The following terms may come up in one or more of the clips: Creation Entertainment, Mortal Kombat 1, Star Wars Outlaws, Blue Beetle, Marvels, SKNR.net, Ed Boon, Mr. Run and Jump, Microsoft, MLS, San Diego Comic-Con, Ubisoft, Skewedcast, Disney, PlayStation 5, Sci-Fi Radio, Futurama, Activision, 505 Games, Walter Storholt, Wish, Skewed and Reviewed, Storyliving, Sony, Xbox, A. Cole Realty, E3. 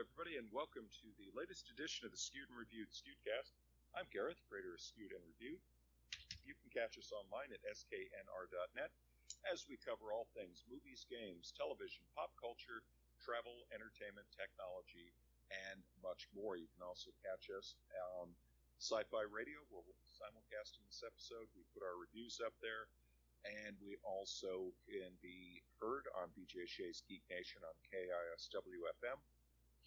everybody, and welcome to the latest edition of the Skewed and Reviewed Skewedcast. I'm Gareth, creator of Skewed and Reviewed. You can catch us online at SKNR.net as we cover all things movies, games, television, pop culture, travel, entertainment, technology, and much more. You can also catch us on Sci-Fi Radio, where we're simulcasting this episode. We put our reviews up there, and we also can be heard on BJ Shea's Geek Nation on KISW FM.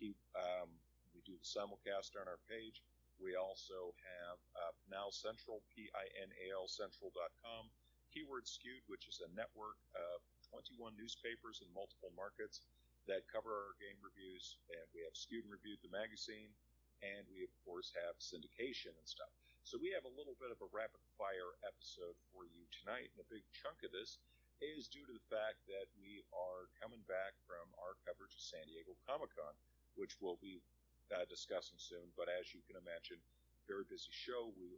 We do the simulcast on our page. We also have Pinal Central, PINALCentral.com, keyword skewed, which is a network of 21 newspapers in multiple markets that cover our game reviews. And we have Skewed and Reviewed, the magazine, and we, of course, have syndication and stuff. So we have a little bit of a rapid-fire episode for you tonight, and a big chunk of this is due to the fact that we are coming back from our coverage of San Diego Comic-Con, which we'll be discussing soon. But as you can imagine, very busy show. We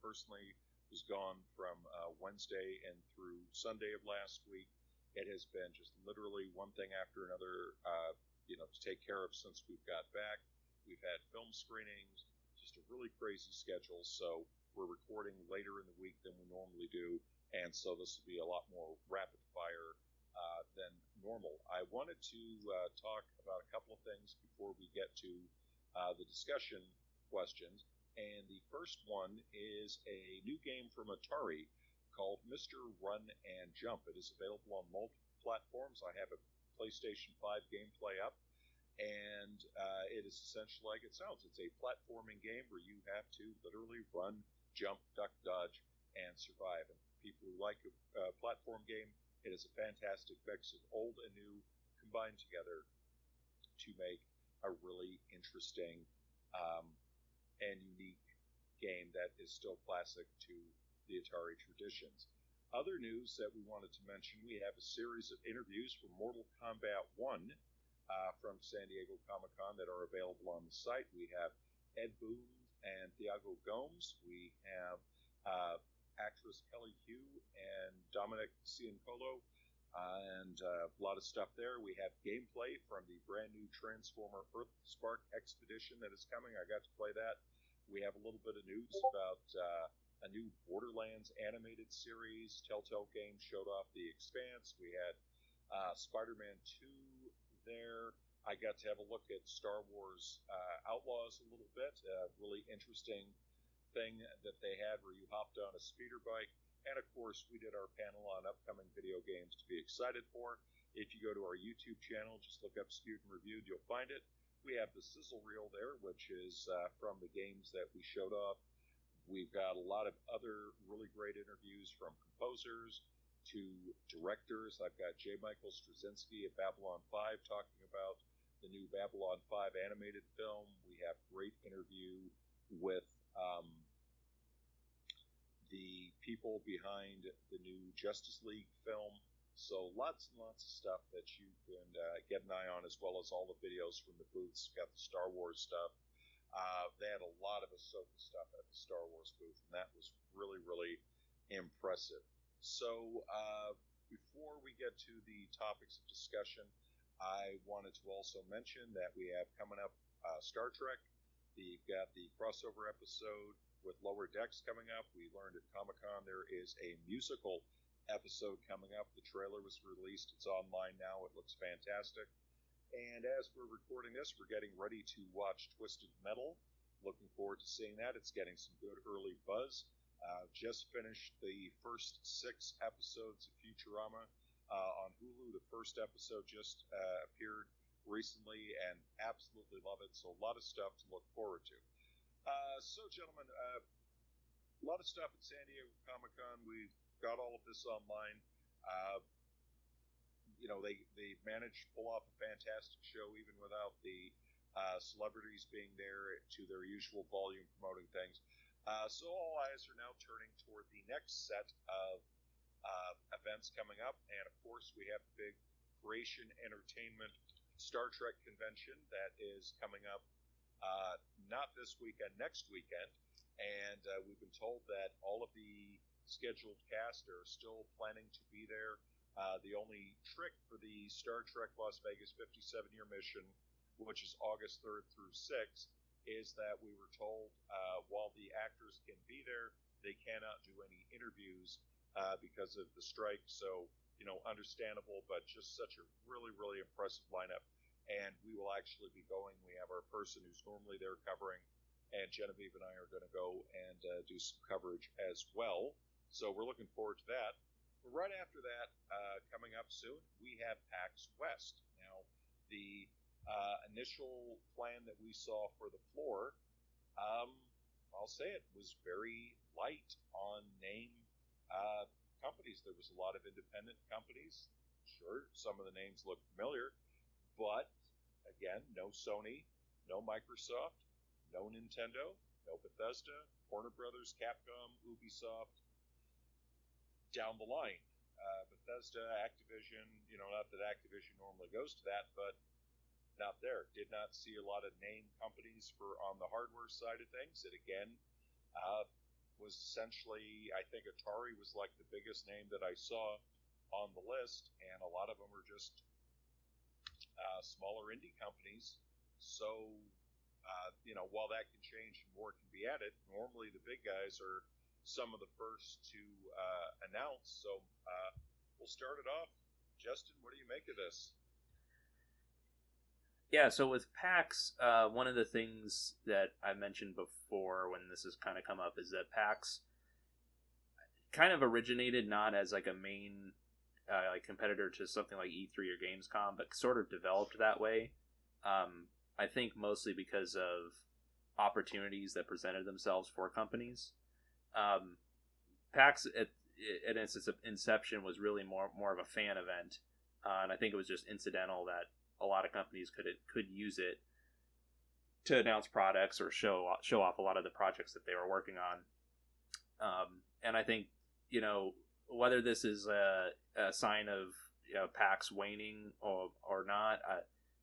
personally was gone from Wednesday and through Sunday of last week. It has been just literally one thing after another, to take care of since we've got back. We've had film screenings, just a really crazy schedule. So we're recording later in the week than we normally do. And so this will be a lot more rapid fire than normal. I wanted to talk about a couple of things before we get to the discussion questions. And the first one is a new game from Atari called Mr. Run and Jump. It is available on multiple platforms. I have a PlayStation 5 gameplay up, and it is essentially like it sounds. It's a platforming game where you have to literally run, jump, duck, dodge, and survive. And for people who like a platform game, it is a fantastic mix of old and new combined together to make a really interesting and unique game that is still classic to the Atari traditions. Other news that we wanted to mention, we have a series of interviews for Mortal Kombat 1 from San Diego Comic-Con that are available on the site. We have Ed Boon and Thiago Gomes. We have actress Kelly Hu and Dominic Ciancolo, and a lot of stuff there. We have gameplay from the brand new Transformer Earth Spark Expedition that is coming. I got to play that. We have a little bit of news about a new Borderlands animated series. Telltale Games showed off the Expanse. We had Spider-Man 2 there. I got to have a look at Star Wars Outlaws a little bit. Really interesting thing that they had where you hopped on a speeder bike. And of course, we did our panel on upcoming video games to be excited for. If you go to our YouTube channel, just look up Skewed and Reviewed, you'll find it. We have the sizzle reel there, which is from the games that we showed off. We've got a lot of other really great interviews from composers to directors. I've got J. Michael Straczynski of Babylon 5 talking about the new Babylon 5 animated film. We have great interview with the people behind the new Justice League film. So lots and lots of stuff that you can get an eye on, as well as all the videos from the booths. Got the Star Wars stuff. They had a lot of Ahsoka stuff at the Star Wars booth, and that was really, really impressive. So before we get to the topics of discussion, I wanted to also mention that we have coming up Star Trek. You've got the crossover episode with Lower Decks coming up. We learned at Comic-Con there is a musical episode coming up. The trailer was released. It's online now. It looks fantastic. And as we're recording this, we're getting ready to watch Twisted Metal. Looking forward to seeing that. It's getting some good early buzz. Just finished the first 6 episodes of Futurama on Hulu. The first episode just appeared recently, and absolutely love it. So a lot of stuff to look forward to. So, gentlemen, a lot of stuff at San Diego Comic-Con. We've got all of this online. They managed to pull off a fantastic show, even without the celebrities being there to their usual volume promoting things. So all eyes are now turning toward the next set of events coming up. And, of course, we have the big Creation Entertainment Star Trek convention that is coming up not this weekend, next weekend. And we've been told that all of the scheduled cast are still planning to be there. The only trick for the Star Trek Las Vegas 57-year mission which is August 3rd through 6th, is that we were told while the actors can be there, they cannot do any interviews because of the strike. So, you know, understandable, but just such a really, really impressive lineup. And we will actually be going. We have our person who's normally there covering, and Genevieve and I are going to go and do some coverage as well. So we're looking forward to that. But right after that, coming up soon, we have PAX West. Now, the initial plan that we saw for the floor, I'll say it, was very light on name companies. There was a lot of independent companies. Sure, some of the names look familiar. But, again, no Sony, no Microsoft, no Nintendo, no Bethesda, Warner Brothers, Capcom, Ubisoft. Down the line, Bethesda, Activision, you know, not that Activision normally goes to that, but not there. Did not see a lot of name companies for on the hardware side of things. It, again, was essentially, I think Atari was like the biggest name that I saw on the list, and a lot of them were just smaller indie companies. So, you know, while that can change and more can be added, normally the big guys are some of the first to announce. So we'll start it off. Justin, what do you make of this? Yeah, so with PAX, one of the things that I mentioned before when this has kind of come up is that PAX kind of originated not as like a main like competitor to something like E3 or Gamescom, but sort of developed that way. I think mostly because of opportunities that presented themselves for companies. PAX at its inception was really more of a fan event, and I think it was just incidental that a lot of companies could use it to announce products or show off a lot of the projects that they were working on. And I think, you know, whether this is a sign of, you know, PAX waning or not,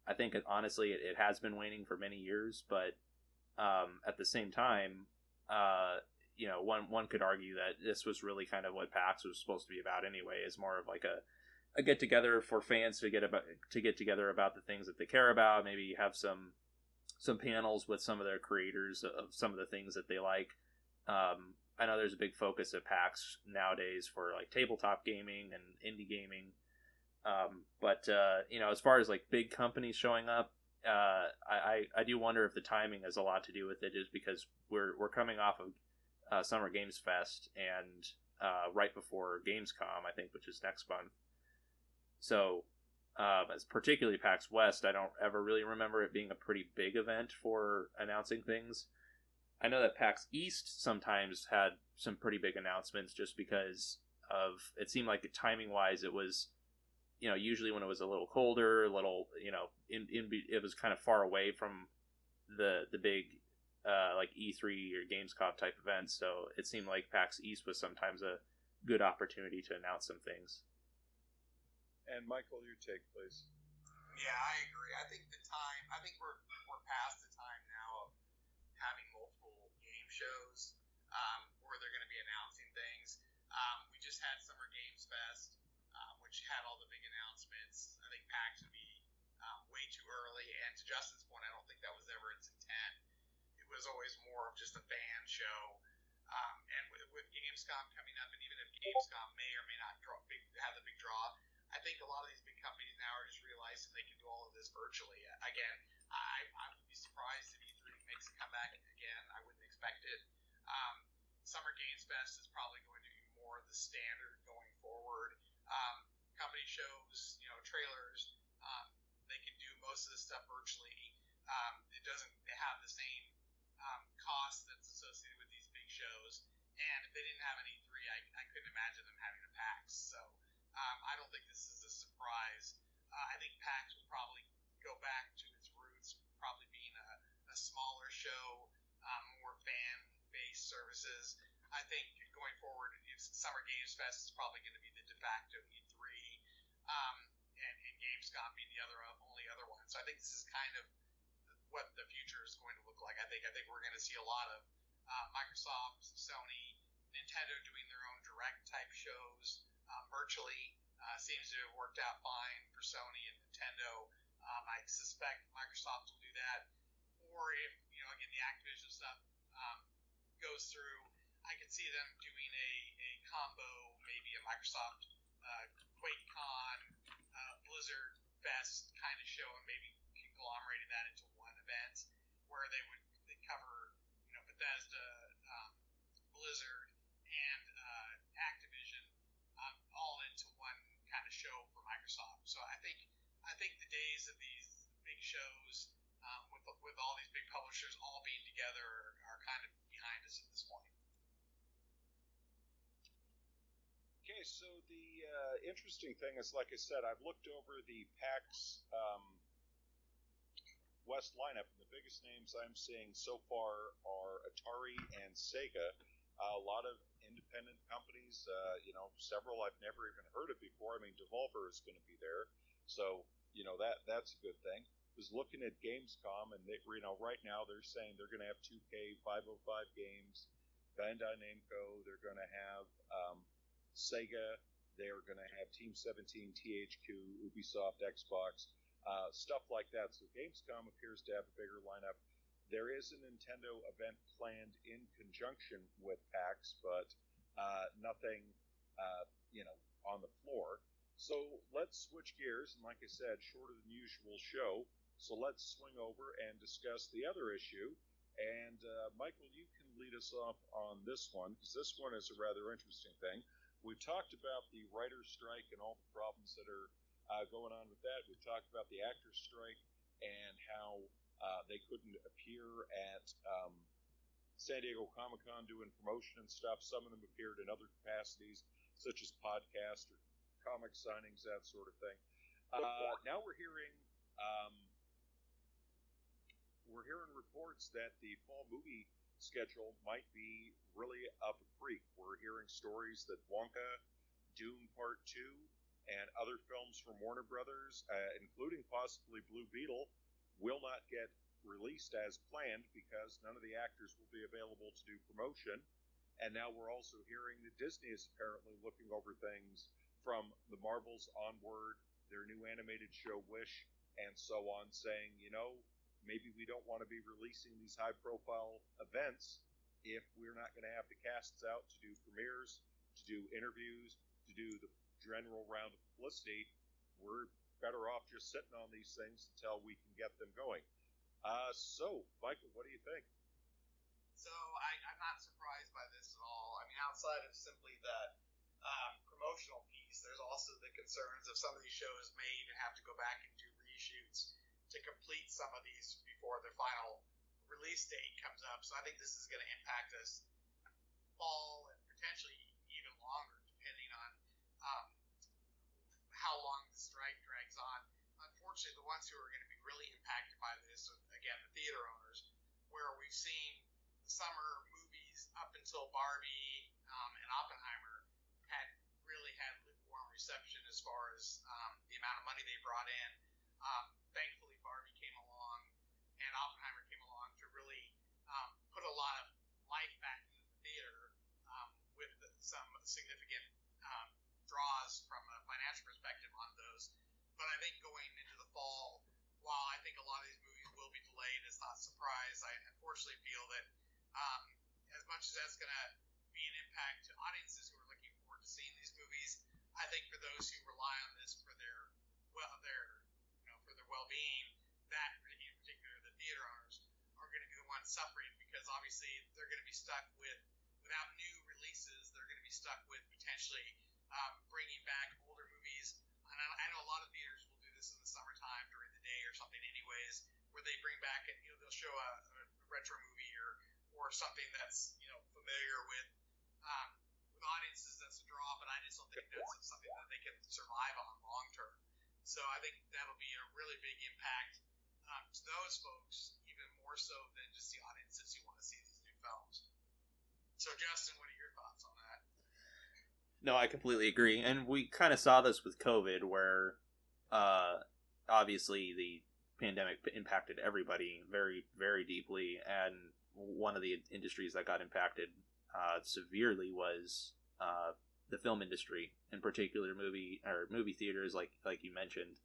I think honestly it has been waning for many years, but at the same time, you know, one could argue that this was really kind of what PAX was supposed to be about anyway, is more of like a get together for fans to get together about the things that they care about. Maybe have some panels with some of their creators of some of the things that they like. I know there's a big focus at PAX nowadays for like tabletop gaming and indie gaming. But you know, as far as like big companies showing up, I do wonder if the timing has a lot to do with it, just because we're coming off of Summer Games Fest and right before Gamescom, I think, which is next month. So, as particularly PAX West, I don't ever really remember it being a pretty big event for announcing things. I know that PAX East sometimes had some pretty big announcements, just because of it seemed like timing-wise it was, you know, usually when it was a little colder, you know, it was kind of far away from the big like E3 or Gamescom type events, so it seemed like PAX East was sometimes a good opportunity to announce some things. And Michael, your take, please. Yeah, I agree. I think we're past the time now of having multiple game shows where they're going to be announcing things. We just had Summer Games Fest, which had all the big announcements. I think PAX would be way too early, and to Justin's point, I don't think that was ever its intent. Was always more of just a fan show, and with Gamescom coming up, and even if Gamescom may or may not have the big draw, I think a lot of these big companies now are just realizing they can do all of this virtually. Again, I would be surprised if E3 makes a comeback again. I wouldn't expect it. Summer Games Fest is probably going to be more the standard going forward. Company shows, you know, trailers, they can do most of this stuff virtually. It doesn't have the same cost that's associated with these big shows, and if they didn't have an E3, I couldn't imagine them having a PAX. So I don't think this is a surprise. I think PAX will probably go back to its roots, probably being a smaller show, more fan-based services. I think going forward, Summer Games Fest is probably going to be the de facto E3, and Gamescom being the only other one. So I think this is kind of what the future is going to look like. I think we're going to see a lot of Microsoft, Sony, Nintendo doing their own direct type shows virtually. Seems to have worked out fine for Sony and Nintendo. I suspect Microsoft will do that. Or if, you know, again, the Activision stuff goes through, I could see them doing a combo, maybe a Microsoft QuakeCon, Blizzard Fest kind of show, and maybe conglomerating that into one event where they cover, you know, Bethesda, Blizzard, and Activision all into one kind of show for Microsoft. So I think the days of these big shows with all these big publishers all being together are kind of behind us at this point. Okay, so the interesting thing is, like I said, I've looked over the PAX West lineup, and the biggest names I'm seeing so far are Atari and Sega. A lot of independent companies, you know, several I've never even heard of before. I mean, Devolver is going to be there, so, you know, that's a good thing. I was looking at Gamescom, and they, you know, right now they're saying they're going to have 2K, 505 games, Bandai Namco, they're going to have Sega, they're going to have Team 17, THQ, Ubisoft, Xbox, stuff like that. So Gamescom appears to have a bigger lineup. There is a Nintendo event planned in conjunction with PAX, but nothing, you know, on the floor. So let's switch gears, and like I said, shorter than usual show. So let's swing over and discuss the other issue. And Michael, you can lead us off on this one, because this one is a rather interesting thing. We've talked about the writer's strike and all the problems that are going on with that. We've talked about the actor's strike and how they couldn't appear at San Diego Comic-Con doing promotion and stuff. Some of them appeared in other capacities, such as podcasts or comic signings, that sort of thing. Now we're hearing reports that the fall movie schedule might be really up a creek. We're hearing stories that Wonka, Doom Part 2, and other films from Warner Brothers, including possibly Blue Beetle, will not get released as planned because none of the actors will be available to do promotion. And now we're also hearing that Disney is apparently looking over things from the Marvels onward, their new animated show Wish, and so on, saying, you know, maybe we don't want to be releasing these high-profile events if we're not going to have the casts out to do premieres, to do interviews, to do the general round of publicity. We're better off just sitting on these things until we can get them going. So, Michael, what do you think? So, I'm not surprised by this at all. I mean, outside of simply the promotional piece, there's also the concerns of some of these shows may even have to go back and do reshoots to complete some of these before their final release date comes up. So I think this is going to impact us fall and potentially even longer, depending on how long the strike drags on. Unfortunately, the ones who are going to be really impacted by this are, again, the theater owners, where we've seen the summer movies up until Barbie and Oppenheimer had lukewarm reception as far as the amount of money they brought in. Thankfully, Barbie came along and Oppenheimer came along to really put a lot of life back into the theater with some significant draws from a financial perspective on those. But I think going into the fall, while I think a lot of these movies will be delayed, it's not a surprise. I unfortunately feel that as much as that's going to be an impact to audiences who are looking forward to seeing these movies, I think for those who rely on this for their well-being, that in particular the theater owners are going to be the ones suffering, because obviously they're going to be stuck with, without new releases, they're going to be stuck with potentially bringing back older movies. And I know a lot of theaters will do this in the summertime during the day or something anyways, where they bring back, you know, they'll show a retro movie or something that's, you know, familiar with audiences. That's a draw, but I just don't think that's something that they can survive on long term. So I think that'll be a really big impact to those folks, even more so than just the audiences who want to see these new films. So, Justin, what are your thoughts on that? No, I completely agree. And we kind of saw this with COVID, where obviously the pandemic impacted everybody very, very deeply. And one of the industries that got impacted severely was the film industry, in particular movie theaters, like you mentioned.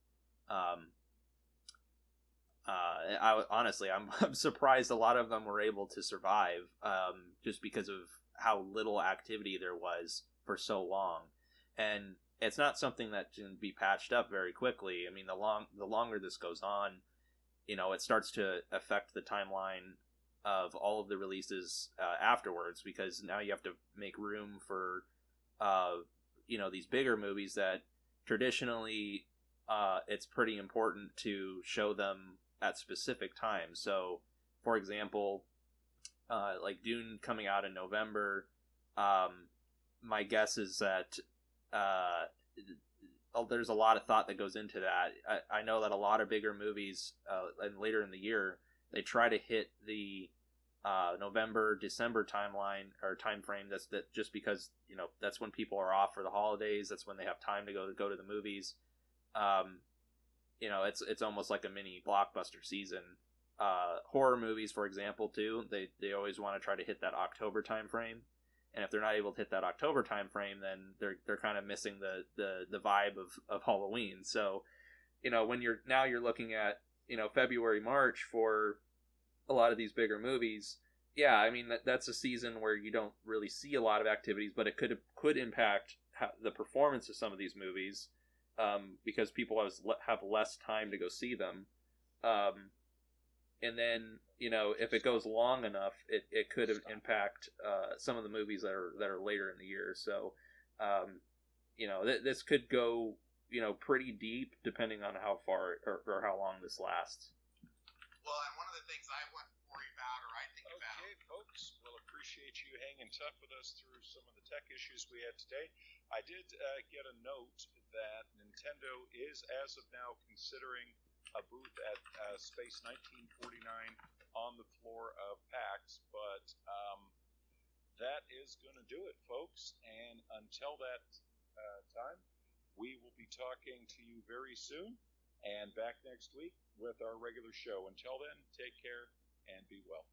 Honestly, I'm surprised a lot of them were able to survive, just because of how little activity there was for so long. And it's not something that can be patched up very quickly. I mean, the longer this goes on, you know, it starts to affect the timeline of all of the releases afterwards, because now you have to make room for, you know, these bigger movies that traditionally it's pretty important to show them at specific times. So, for example, like Dune coming out in November, my guess is that there's a lot of thought that goes into that. I know that a lot of bigger movies, and later in the year, they try to hit the November, December timeline or time frame. That's just because, you know, that's when people are off for the holidays. That's when they have time to go to the movies. You know, it's almost like a mini blockbuster season. Horror movies, for example, too, they always want to try to hit that October time frame. And if they're not able to hit that October time frame, then they're kind of missing the vibe of Halloween. So, you know, when you're looking at, you know, February, March for a lot of these bigger movies, yeah, I mean, that's a season where you don't really see a lot of activities, but it could impact the performance of some of these movies, because people have less time to go see them. And then, you know, if it goes long enough, it could impact some of the movies that are later in the year. So, you know, this could go, you know, pretty deep depending on how far or how long this lasts. Well, and one of the things I worry about, or I think about... Okay, folks, we'll appreciate you hanging tough with us through some of the tech issues we had today. I did get a note that Nintendo is, as of now, considering a booth at Space 1949 on the floor of PAX, but that is going to do it, folks. And until that time, we will be talking to you very soon and back next week with our regular show. Until then, take care and be well.